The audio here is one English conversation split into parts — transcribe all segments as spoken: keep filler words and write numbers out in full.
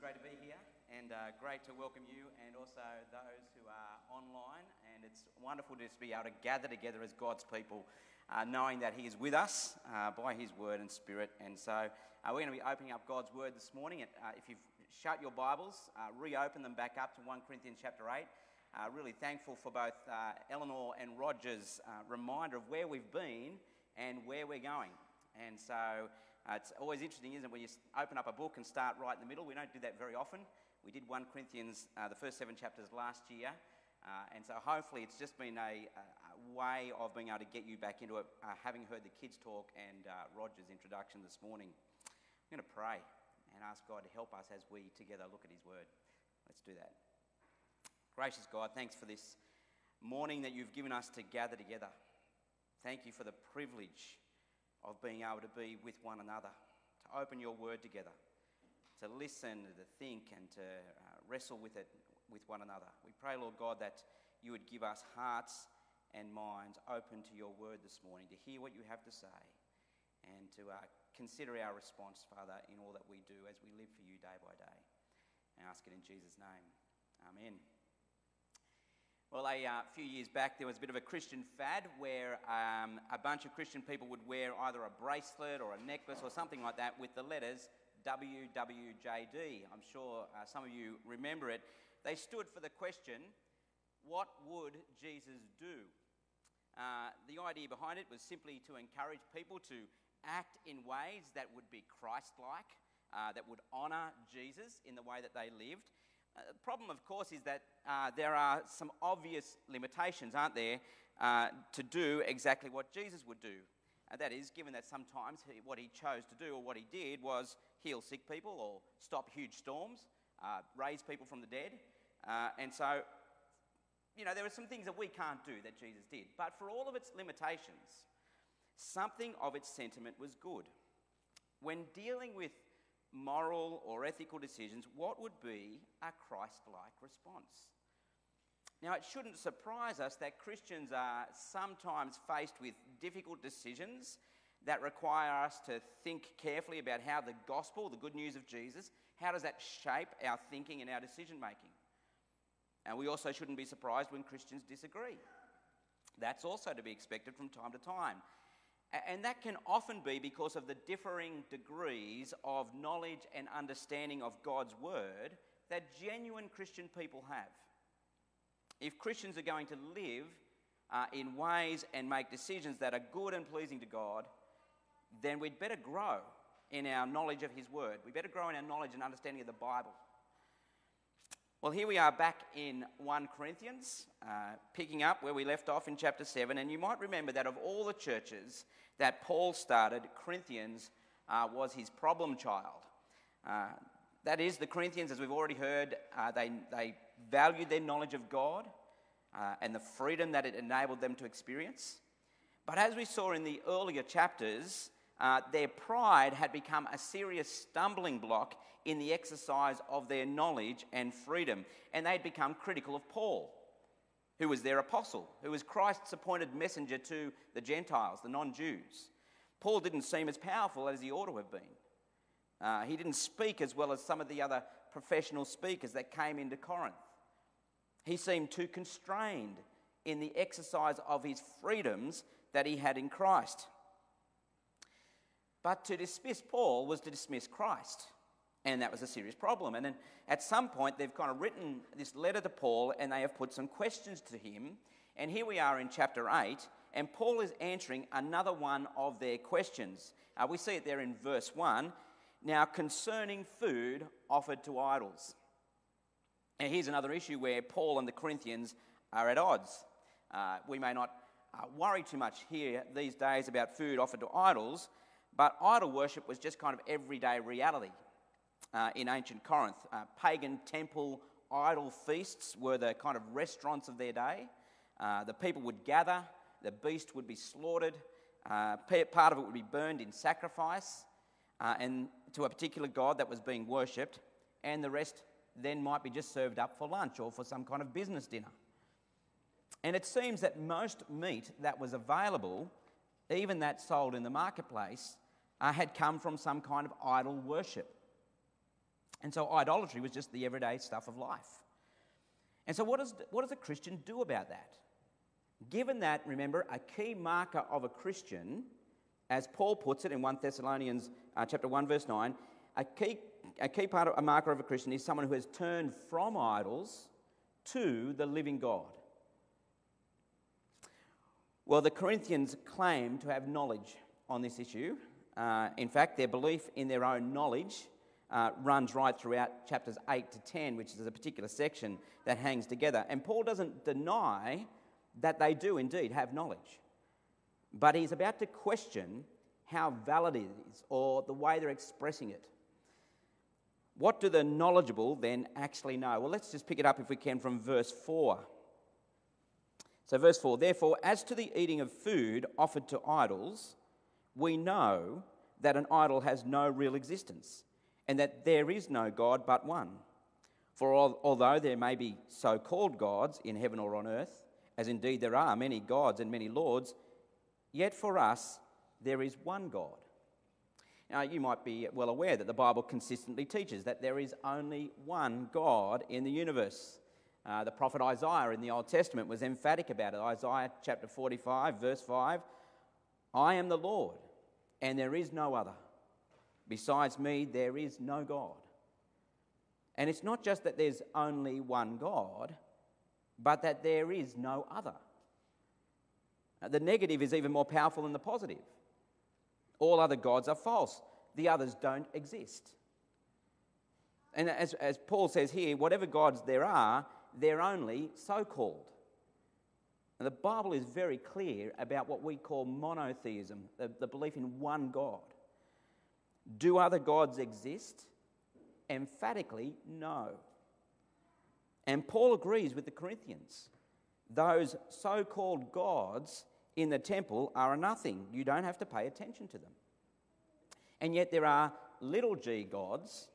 great to be here and uh, great to welcome you and also those who are online. And it's wonderful just to be able to gather together as God's people, uh, knowing that he is with us uh, by his word and spirit. And so uh, we're going to be opening up God's word this morning. And, uh, if you've shut your Bibles, uh, reopen them back up to First Corinthians chapter eight. Uh, really thankful for both uh, Eleanor and Roger's uh, reminder of where we've been and where we're going. And so uh, it's always interesting, isn't it, when you open up a book and start right in the middle. We don't do that very often. We did First Corinthians, uh, the first seven chapters last year. Uh, and so hopefully it's just been a, a way of being able to get you back into it, uh, having heard the kids talk and uh, Roger's introduction this morning. I'm going to pray and ask God to help us as we together look at his word. Let's do that. Gracious God, thanks for this morning that you've given us to gather together. Thank you for the privilege of being able to be with one another, to open your word together, to listen, to think, and to uh, wrestle with it with one another. We pray, Lord God, that you would give us hearts and minds open to your word this morning, to hear what you have to say, and to uh, consider our response, Father, in all that we do as we live for you day by day. And ask it in Jesus' name. Amen. Well, a uh, few years back, there was a bit of a Christian fad where um, a bunch of Christian people would wear either a bracelet or a necklace or something like that with the letters W W J D. I'm sure uh, some of you remember it. They stood for the question, what would Jesus do? Uh, the idea behind it was simply to encourage people to act in ways that would be Christ-like, uh, that would honour Jesus in the way that they lived. The problem, of course, is that uh, there are some obvious limitations, aren't there, uh, to do exactly what Jesus would do. Uh, that is, given that sometimes he, what he chose to do or what he did was heal sick people or stop huge storms, uh, raise people from the dead. Uh, and so, you know, there are some things that we can't do that Jesus did. But for all of its limitations, something of its sentiment was good. When dealing with moral or ethical decisions, what would be a Christ-like response? Now, it shouldn't surprise us that Christians are sometimes faced with difficult decisions that require us to think carefully about how the gospel, the good news of Jesus, how does that shape our thinking and our decision-making? And we also shouldn't be surprised when Christians disagree. That's also to be expected from time to time. And that can often be because of the differing degrees of knowledge and understanding of God's word that genuine Christian people have. If Christians are going to live uh, in ways and make decisions that are good and pleasing to God, then we'd better grow in our knowledge of his word. We'd better grow in our knowledge and understanding of the Bible. Well, here we are back in First Corinthians, uh, picking up where we left off in chapter seven. And you might remember that of all the churches that Paul started, Corinthians uh, was his problem child. Uh, that is, the Corinthians, as we've already heard, uh, they, they valued their knowledge of God uh, and the freedom that it enabled them to experience. But as we saw in the earlier chapters, Uh, their pride had become a serious stumbling block in the exercise of their knowledge and freedom. And they'd become critical of Paul, who was their apostle, who was Christ's appointed messenger to the Gentiles, the non-Jews. Paul didn't seem as powerful as he ought to have been. Uh, he didn't speak as well as some of the other professional speakers that came into Corinth. He seemed too constrained in the exercise of his freedoms that he had in Christ. But to dismiss Paul was to dismiss Christ, and that was a serious problem. And then at some point, they've kind of written this letter to Paul, and they have put some questions to him. And here we are in chapter eight, and Paul is answering another one of their questions. Uh, we see it there in verse one. Now, concerning food offered to idols. And here's another issue where Paul and the Corinthians are at odds. Uh, we may not uh, worry too much here these days about food offered to idols, but idol worship was just kind of everyday reality uh, in ancient Corinth. Uh, pagan temple idol feasts were the kind of restaurants of their day. Uh, the people would gather, the beast would be slaughtered, uh, part of it would be burned in sacrifice uh, and to a particular god that was being worshipped, and the rest then might be just served up for lunch or for some kind of business dinner. And it seems that most meat that was available, even that sold in the marketplace, uh, had come from some kind of idol worship. And so idolatry was just the everyday stuff of life. And so what does, what does a Christian do about that? Given that, remember, a key marker of a Christian, as Paul puts it in First Thessalonians uh, chapter one, verse nine, a key, a key part of a marker of a Christian is someone who has turned from idols to the living God. Well, the Corinthians claim to have knowledge on this issue. Uh, in fact, their belief in their own knowledge Uh, runs right throughout chapters eight to ten, which is a particular section that hangs together. And Paul doesn't deny that they do indeed have knowledge. But he's about to question how valid it is or the way they're expressing it. What do the knowledgeable then actually know? Well, let's just pick it up if we can from verse four. So verse four, therefore, as to the eating of food offered to idols, we know that an idol has no real existence, and that there is no God but one. For although there may be so-called gods in heaven or on earth, as indeed there are many gods and many lords, yet for us there is one God. Now, you might be well aware that the Bible consistently teaches that there is only one God in the universe. Uh, the prophet Isaiah in the Old Testament was emphatic about it. Isaiah chapter forty-five, verse five, I am the Lord, and there is no other. Besides me, there is no God. And it's not just that there's only one God, but that there is no other. The negative is even more powerful than the positive. All other gods are false. The others don't exist. And as, as Paul says here, whatever gods there are, they're only so-called. And the Bible is very clear about what we call monotheism, the, the belief in one God. Do other gods exist? Emphatically, no. And Paul agrees with the Corinthians. Those so-called gods in the temple are nothing. You don't have to pay attention to them. And yet there are little g gods,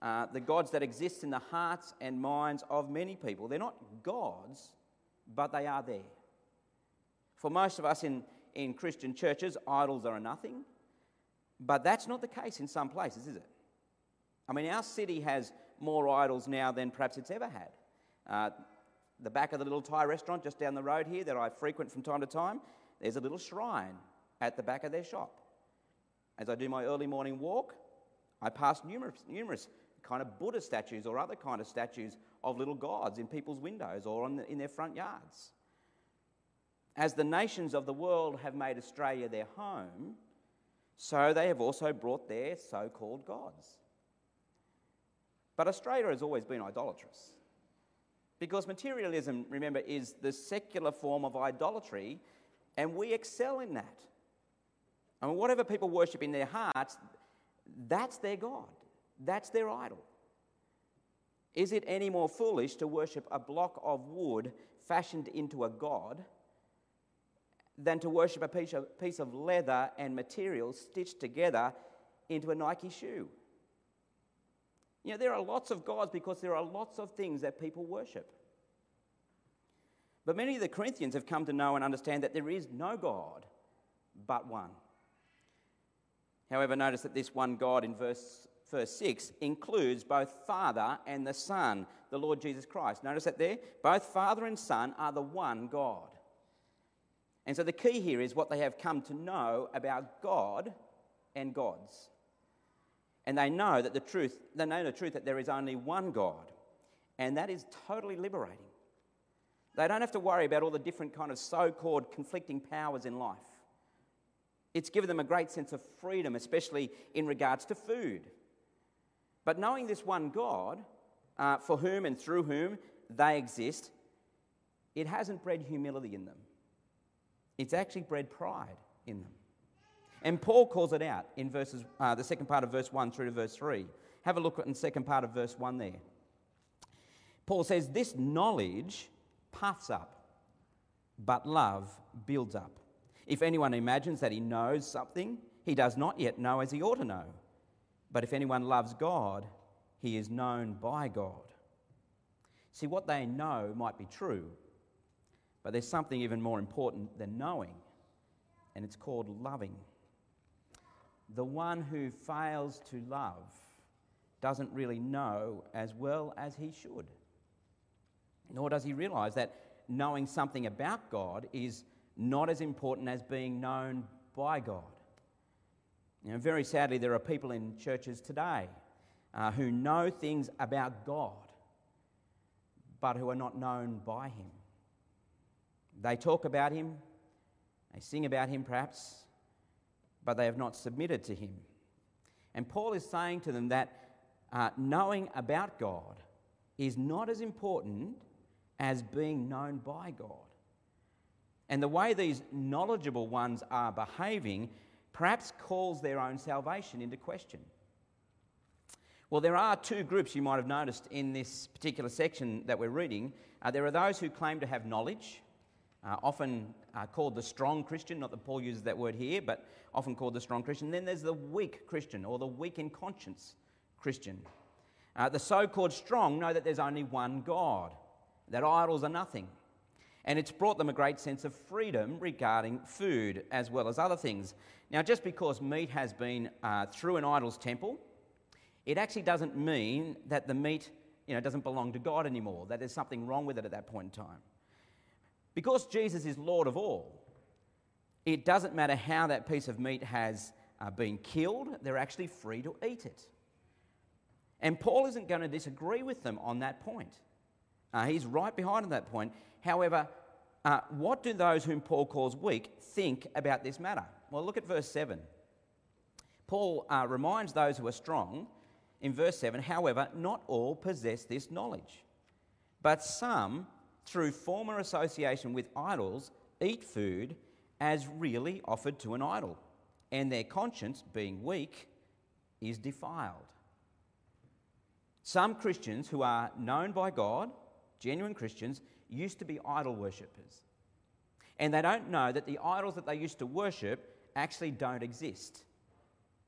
uh, the gods that exist in the hearts and minds of many people. They're not gods, but they are there. For most of us in, in Christian churches, idols are nothing. But that's not the case in some places, is it? I mean, our city has more idols now than perhaps it's ever had. Uh, the back of the little Thai restaurant just down the road here that I frequent from time to time, there's a little shrine at the back of their shop. As I do my early morning walk, I pass numerous, numerous kind of Buddha statues or other kind of statues of little gods in people's windows or on the, in their front yards. As the nations of the world have made Australia their home, so they have also brought their so-called gods. But Australia has always been idolatrous, because materialism, remember, is the secular form of idolatry, and we excel in that. I mean, whatever people worship in their hearts, that's their God. That's their idol. Is it any more foolish to worship a block of wood fashioned into a god than to worship a piece of, piece of leather and material stitched together into a Nike shoe? You know, there are lots of gods because there are lots of things that people worship. But many of the Corinthians have come to know and understand that there is no God but one. However, notice that this one God in verse, verse six includes both Father and the Son, the Lord Jesus Christ. Notice that there, both Father and Son are the one God. And so the key here is what they have come to know about God and gods. And they know that the truth, they know the truth that there is only one God. And that is totally liberating. They don't have to worry about all the different kind of so-called conflicting powers in life. It's given them a great sense of freedom, especially in regards to food. But knowing this one God, uh, for whom and through whom they exist, it hasn't bred humility in them. It's actually bred pride in them. And Paul calls it out in verses, uh, the second part of verse one through to verse three. Have a look at the second part of verse one there. Paul says, this knowledge puffs up, but love builds up. If anyone imagines that he knows something, he does not yet know as he ought to know. But if anyone loves God, he is known by God. See, what they know might be true, but there's something even more important than knowing, and it's called loving. The one who fails to love doesn't really know as well as he should. Nor does he realise that knowing something about God is not as important as being known by God. You know, very sadly, there are people in churches today uh, who know things about God, but who are not known by Him. They talk about Him, they sing about Him perhaps, but they have not submitted to Him. And Paul is saying to them that uh, knowing about God is not as important as being known by God. And the way these knowledgeable ones are behaving perhaps calls their own salvation into question. Well, there are two groups you might have noticed in this particular section that we're reading. Uh, there are those who claim to have knowledge, uh, often uh, called the strong Christian, not that Paul uses that word here, but often called the strong Christian. Then there's the weak Christian, or the weak in conscience Christian. Uh, the so-called strong know that there's only one God, that idols are nothing. And it's brought them a great sense of freedom regarding food as well as other things. Now, just because meat has been uh, through an idol's temple, it actually doesn't mean that the meat, you know, doesn't belong to God anymore, that there's something wrong with it at that point in time. Because Jesus is Lord of all, it doesn't matter how that piece of meat has uh, been killed, they're actually free to eat it. And Paul isn't going to disagree with them on that point. Uh, he's right behind on that point. However, uh, what do those whom Paul calls weak think about this matter? Well, look at verse seven. Paul uh, reminds those who are strong in verse seven, however, not all possess this knowledge, but some, through former association with idols, eat food as really offered to an idol, and their conscience, being weak, is defiled. Some Christians who are known by God, genuine Christians, used to be idol worshippers. And they don't know that the idols that they used to worship actually don't exist.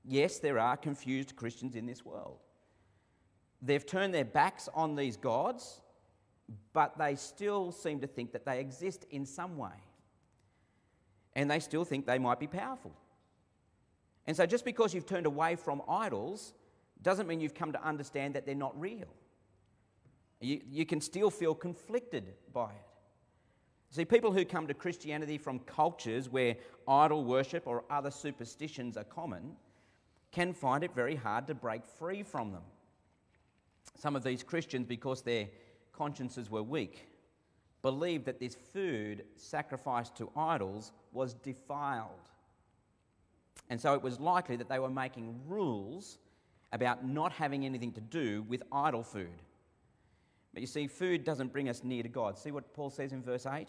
Yes, there are confused Christians in this world. They've turned their backs on these gods, but they still seem to think that they exist in some way. And they still think they might be powerful. And so just because you've turned away from idols doesn't mean you've come to understand that they're not real. You, you can still feel conflicted by it. See, people who come to Christianity from cultures where idol worship or other superstitions are common can find it very hard to break free from them. Some of these Christians, because their consciences were weak, believed that this food sacrificed to idols was defiled. And so it was likely that they were making rules about not having anything to do with idol food. But you see, food doesn't bring us near to God. See what Paul says in verse eight?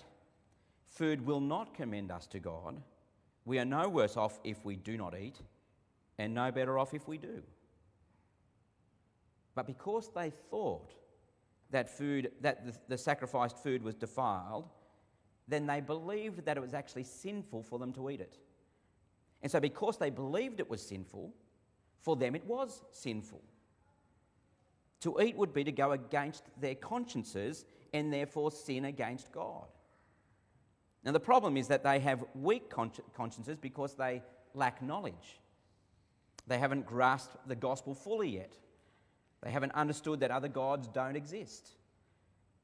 Food will not commend us to God. We are no worse off if we do not eat, and no better off if we do. But because they thought that food, that the, the sacrificed food was defiled, then they believed that it was actually sinful for them to eat it. And so because they believed it was sinful, for them it was sinful. To eat would be to go against their consciences and therefore sin against God. Now the problem is that they have weak consciences because they lack knowledge. They haven't grasped the gospel fully yet. They haven't understood that other gods don't exist.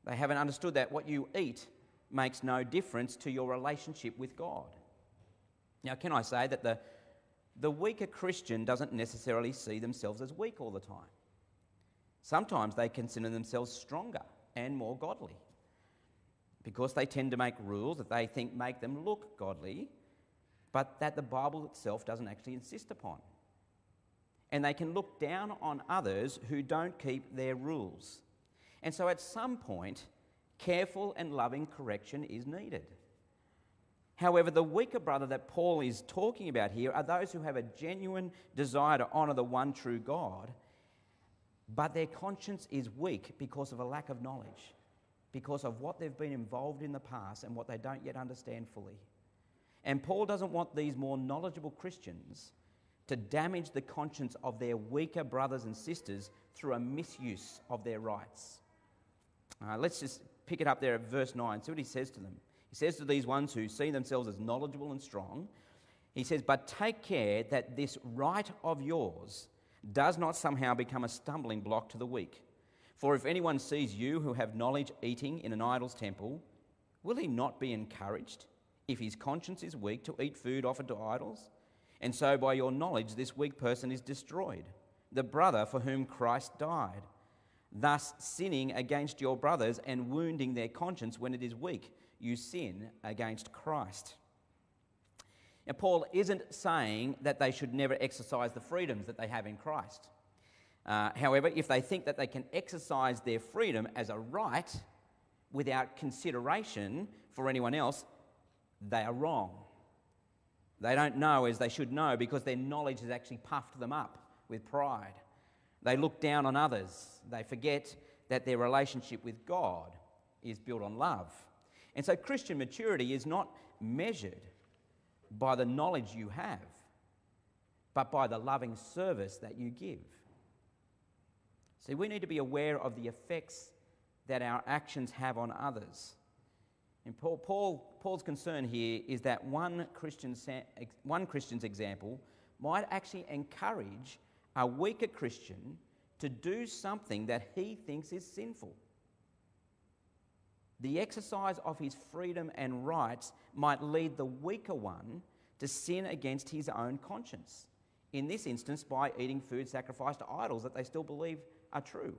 They haven't understood that what you eat makes no difference to your relationship with God. Now, can I say that the, the weaker Christian doesn't necessarily see themselves as weak all the time. Sometimes they consider themselves stronger and more godly because they tend to make rules that they think make them look godly, but that the Bible itself doesn't actually insist upon. And they can look down on others who don't keep their rules. And so at some point, careful and loving correction is needed. However, the weaker brother that Paul is talking about here are those who have a genuine desire to honour the one true God, but their conscience is weak because of a lack of knowledge, because of what they've been involved in the past and what they don't yet understand fully. And Paul doesn't want these more knowledgeable Christians to damage the conscience of their weaker brothers and sisters through a misuse of their rights. Uh, let's just pick it up there at verse nine. See what he says to them. He says to these ones who see themselves as knowledgeable and strong, he says, but take care that this right of yours, does not somehow become a stumbling block to the weak. For if anyone sees you who have knowledge eating in an idol's temple, will he not be encouraged, if his conscience is weak, to eat food offered to idols? And so by your knowledge this weak person is destroyed, the brother for whom Christ died, thus sinning against your brothers and wounding their conscience when it is weak. You sin against Christ. Now, Paul isn't saying that they should never exercise the freedoms that they have in Christ. Uh, however, if they think that they can exercise their freedom as a right without consideration for anyone else, they are wrong. They don't know as they should know because their knowledge has actually puffed them up with pride. They look down on others. They forget that their relationship with God is built on love. And so Christian maturity is not measured by the knowledge you have, but by the loving service that you give. See, we need to be aware of the effects that our actions have on others. And Paul, Paul, Paul's concern here is that one Christian, one Christian's example might actually encourage a weaker Christian to do something that he thinks is sinful. The exercise of his freedom and rights might lead the weaker one to sin against his own conscience, in this instance by eating food sacrificed to idols that they still believe are true.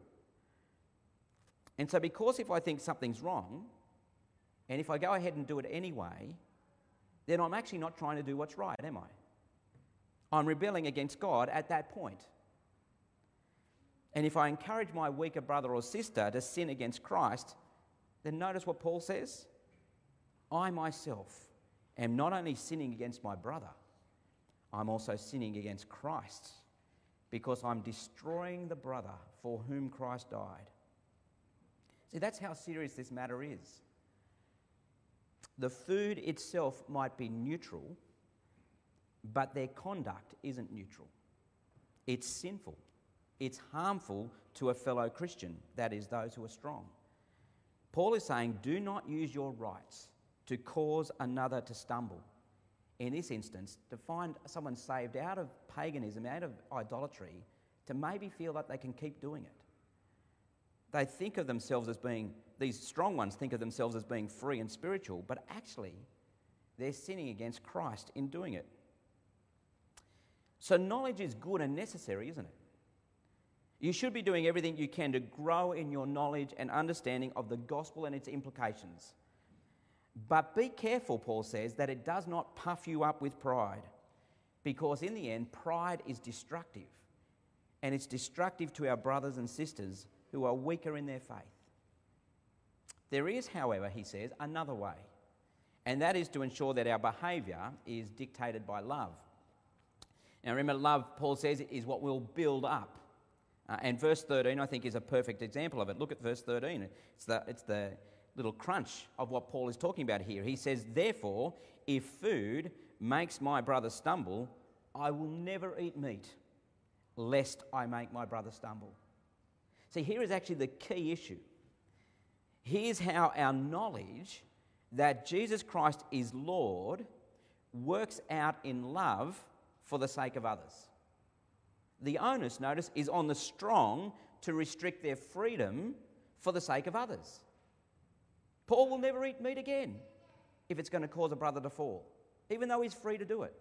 And so because if I think something's wrong, and if I go ahead and do it anyway, then I'm actually not trying to do what's right, am I? I'm rebelling against God at that point. And if I encourage my weaker brother or sister to sin against Christ, then notice what Paul says. I myself am not only sinning against my brother, I'm also sinning against Christ, because I'm destroying the brother for whom Christ died. See, that's how serious this matter is. The food itself might be neutral, but their conduct isn't neutral. It's sinful. It's harmful to a fellow Christian, that is, those who are strong. Paul is saying, do not use your rights to cause another to stumble. In this instance, to find someone saved out of paganism, out of idolatry, to maybe feel that they can keep doing it. They think of themselves as being, these strong ones think of themselves as being free and spiritual, but actually they're sinning against Christ in doing it. So knowledge is good and necessary, isn't it? You should be doing everything you can to grow in your knowledge and understanding of the gospel and its implications. But be careful, Paul says, that it does not puff you up with pride, because in the end, pride is destructive, and it's destructive to our brothers and sisters who are weaker in their faith. There is, however, he says, another way, and that is to ensure that our behaviour is dictated by love. Now remember, love, Paul says, is what will build up. Uh, and verse thirteen, I think, is a perfect example of it. Look at verse thirteen. It's the, it's the little crunch of what Paul is talking about here. He says, therefore, if food makes my brother stumble, I will never eat meat, lest I make my brother stumble. See, here is actually the key issue. Here's how our knowledge that Jesus Christ is Lord works out in love for the sake of others. The onus, notice, is on the strong to restrict their freedom for the sake of others. Paul will never eat meat again if it's going to cause a brother to fall, even though he's free to do it.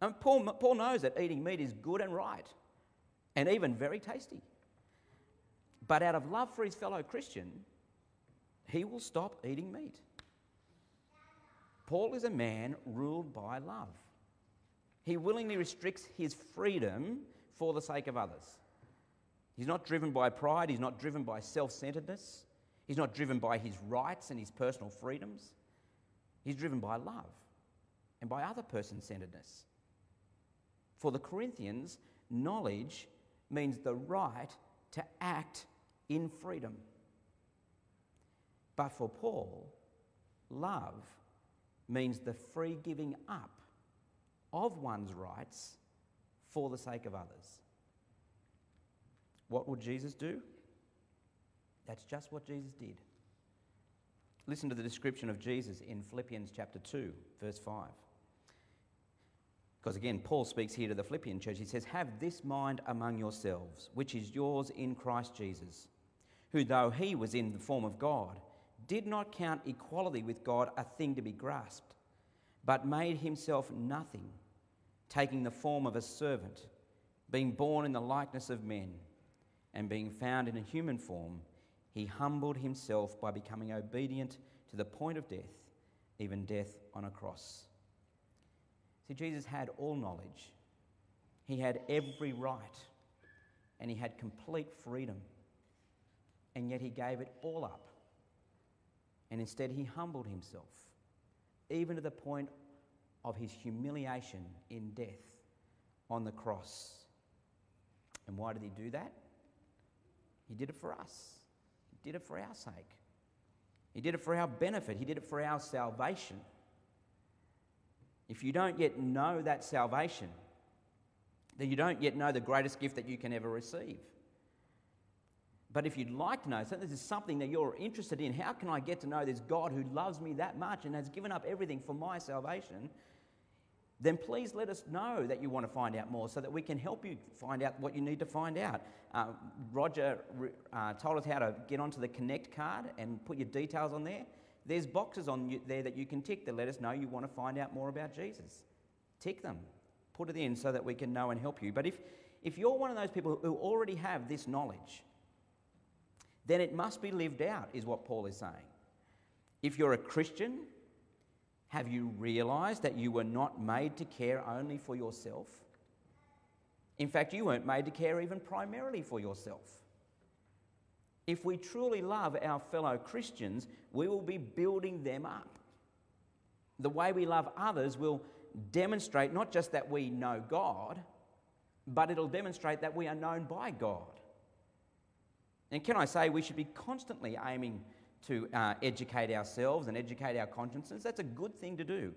And Paul, Paul knows that eating meat is good and right, and even very tasty. But out of love for his fellow Christian, he will stop eating meat. Paul is a man ruled by love. He willingly restricts his freedom for the sake of others. He's not driven by pride. He's not driven by self-centeredness. He's not driven by his rights and his personal freedoms. He's driven by love and by other person-centeredness. For the Corinthians, knowledge means the right to act in freedom. But for Paul, love means the free giving up of one's rights for the sake of others. What would Jesus do? That's just what Jesus did. Listen to the description of Jesus in Philippians chapter two, verse five. Because again, Paul speaks here to the Philippian church. He says, have this mind among yourselves, which is yours in Christ Jesus, who though he was in the form of God, did not count equality with God a thing to be grasped, but made himself nothing, taking the form of a servant, being born in the likeness of men, and being found in a human form, he humbled himself by becoming obedient to the point of death, even death on a cross. See, Jesus had all knowledge. He had every right, and he had complete freedom. And yet he gave it all up. And instead he humbled himself, even to the point of his humiliation in death on the cross. And why did he do that? He did it for us. He did it for our sake. He did it for our benefit. He did it for our salvation. If you don't yet know that salvation, then you don't yet know the greatest gift that you can ever receive. But if you'd like to know, so this is something that you're interested in, how can I get to know this God who loves me that much and has given up everything for my salvation? Then please let us know that you want to find out more so that we can help you find out what you need to find out. Uh, Roger uh, told us how to get onto the Connect card and put your details on there. There's boxes on you, there that you can tick that let us know you want to find out more about Jesus. Tick them. Put it in so that we can know and help you. But if, if you're one of those people who already have this knowledge, then it must be lived out, is what Paul is saying. If you're a Christian, have you realised that you were not made to care only for yourself? In fact, you weren't made to care even primarily for yourself. If we truly love our fellow Christians, we will be building them up. The way we love others will demonstrate not just that we know God, but it'll demonstrate that we are known by God. And can I say we should be constantly aiming to uh, educate ourselves and educate our consciences. That's a good thing to do.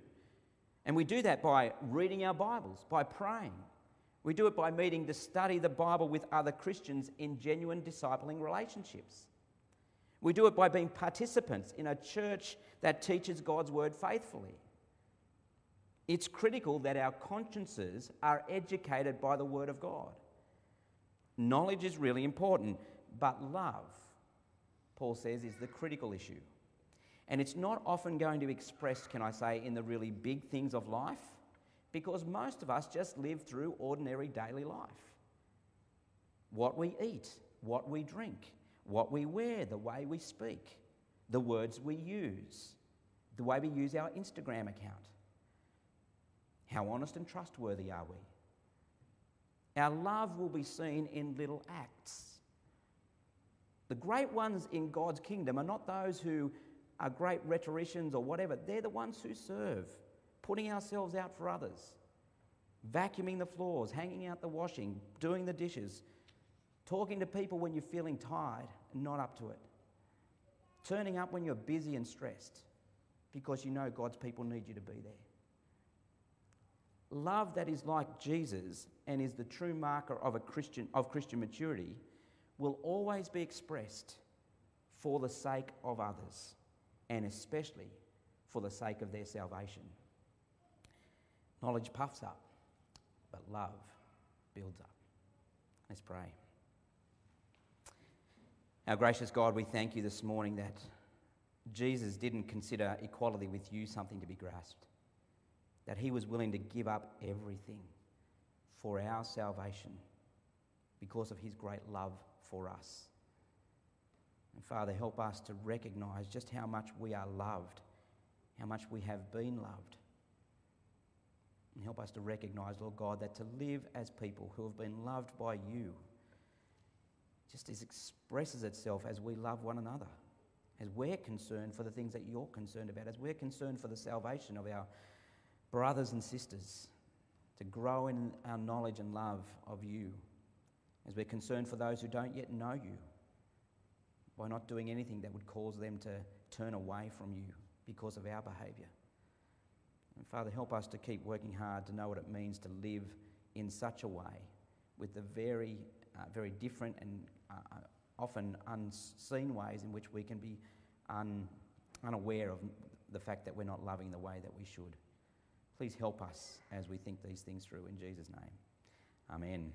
And we do that by reading our Bibles, by praying. We do it by meeting to study the Bible with other Christians in genuine discipling relationships. We do it by being participants in a church that teaches God's word faithfully. It's critical that our consciences are educated by the word of God. Knowledge is really important. But love, Paul says, is the critical issue. And it's not often going to be expressed, can I say, in the really big things of life, because most of us just live through ordinary daily life. What we eat, what we drink, what we wear, the way we speak, the words we use, the way we use our Instagram account. How honest and trustworthy are we? Our love will be seen in little acts. The great ones in God's kingdom are not those who are great rhetoricians or whatever. They're the ones who serve, putting ourselves out for others, vacuuming the floors, hanging out the washing, doing the dishes, talking to people when you're feeling tired and not up to it, turning up when you're busy and stressed because you know God's people need you to be there. Love that is like Jesus and is the true marker of a Christian, of Christian maturity will always be expressed for the sake of others and especially for the sake of their salvation. Knowledge puffs up, but love builds up. Let's pray. Our gracious God, we thank you this morning that Jesus didn't consider equality with you something to be grasped, that he was willing to give up everything for our salvation because of his great love for us. And Father, help us to recognise just how much we are loved, how much we have been loved. And help us to recognise, Lord God, that to live as people who have been loved by you just as expresses itself as we love one another, as we're concerned for the things that you're concerned about, as we're concerned for the salvation of our brothers and sisters, to grow in our knowledge and love of you, as we're concerned for those who don't yet know you, by not doing anything that would cause them to turn away from you because of our behaviour. And Father, help us to keep working hard to know what it means to live in such a way with the very, uh, very different and uh, often unseen ways in which we can be un- unaware of the fact that we're not loving the way that we should. Please help us as we think these things through in Jesus' name. Amen.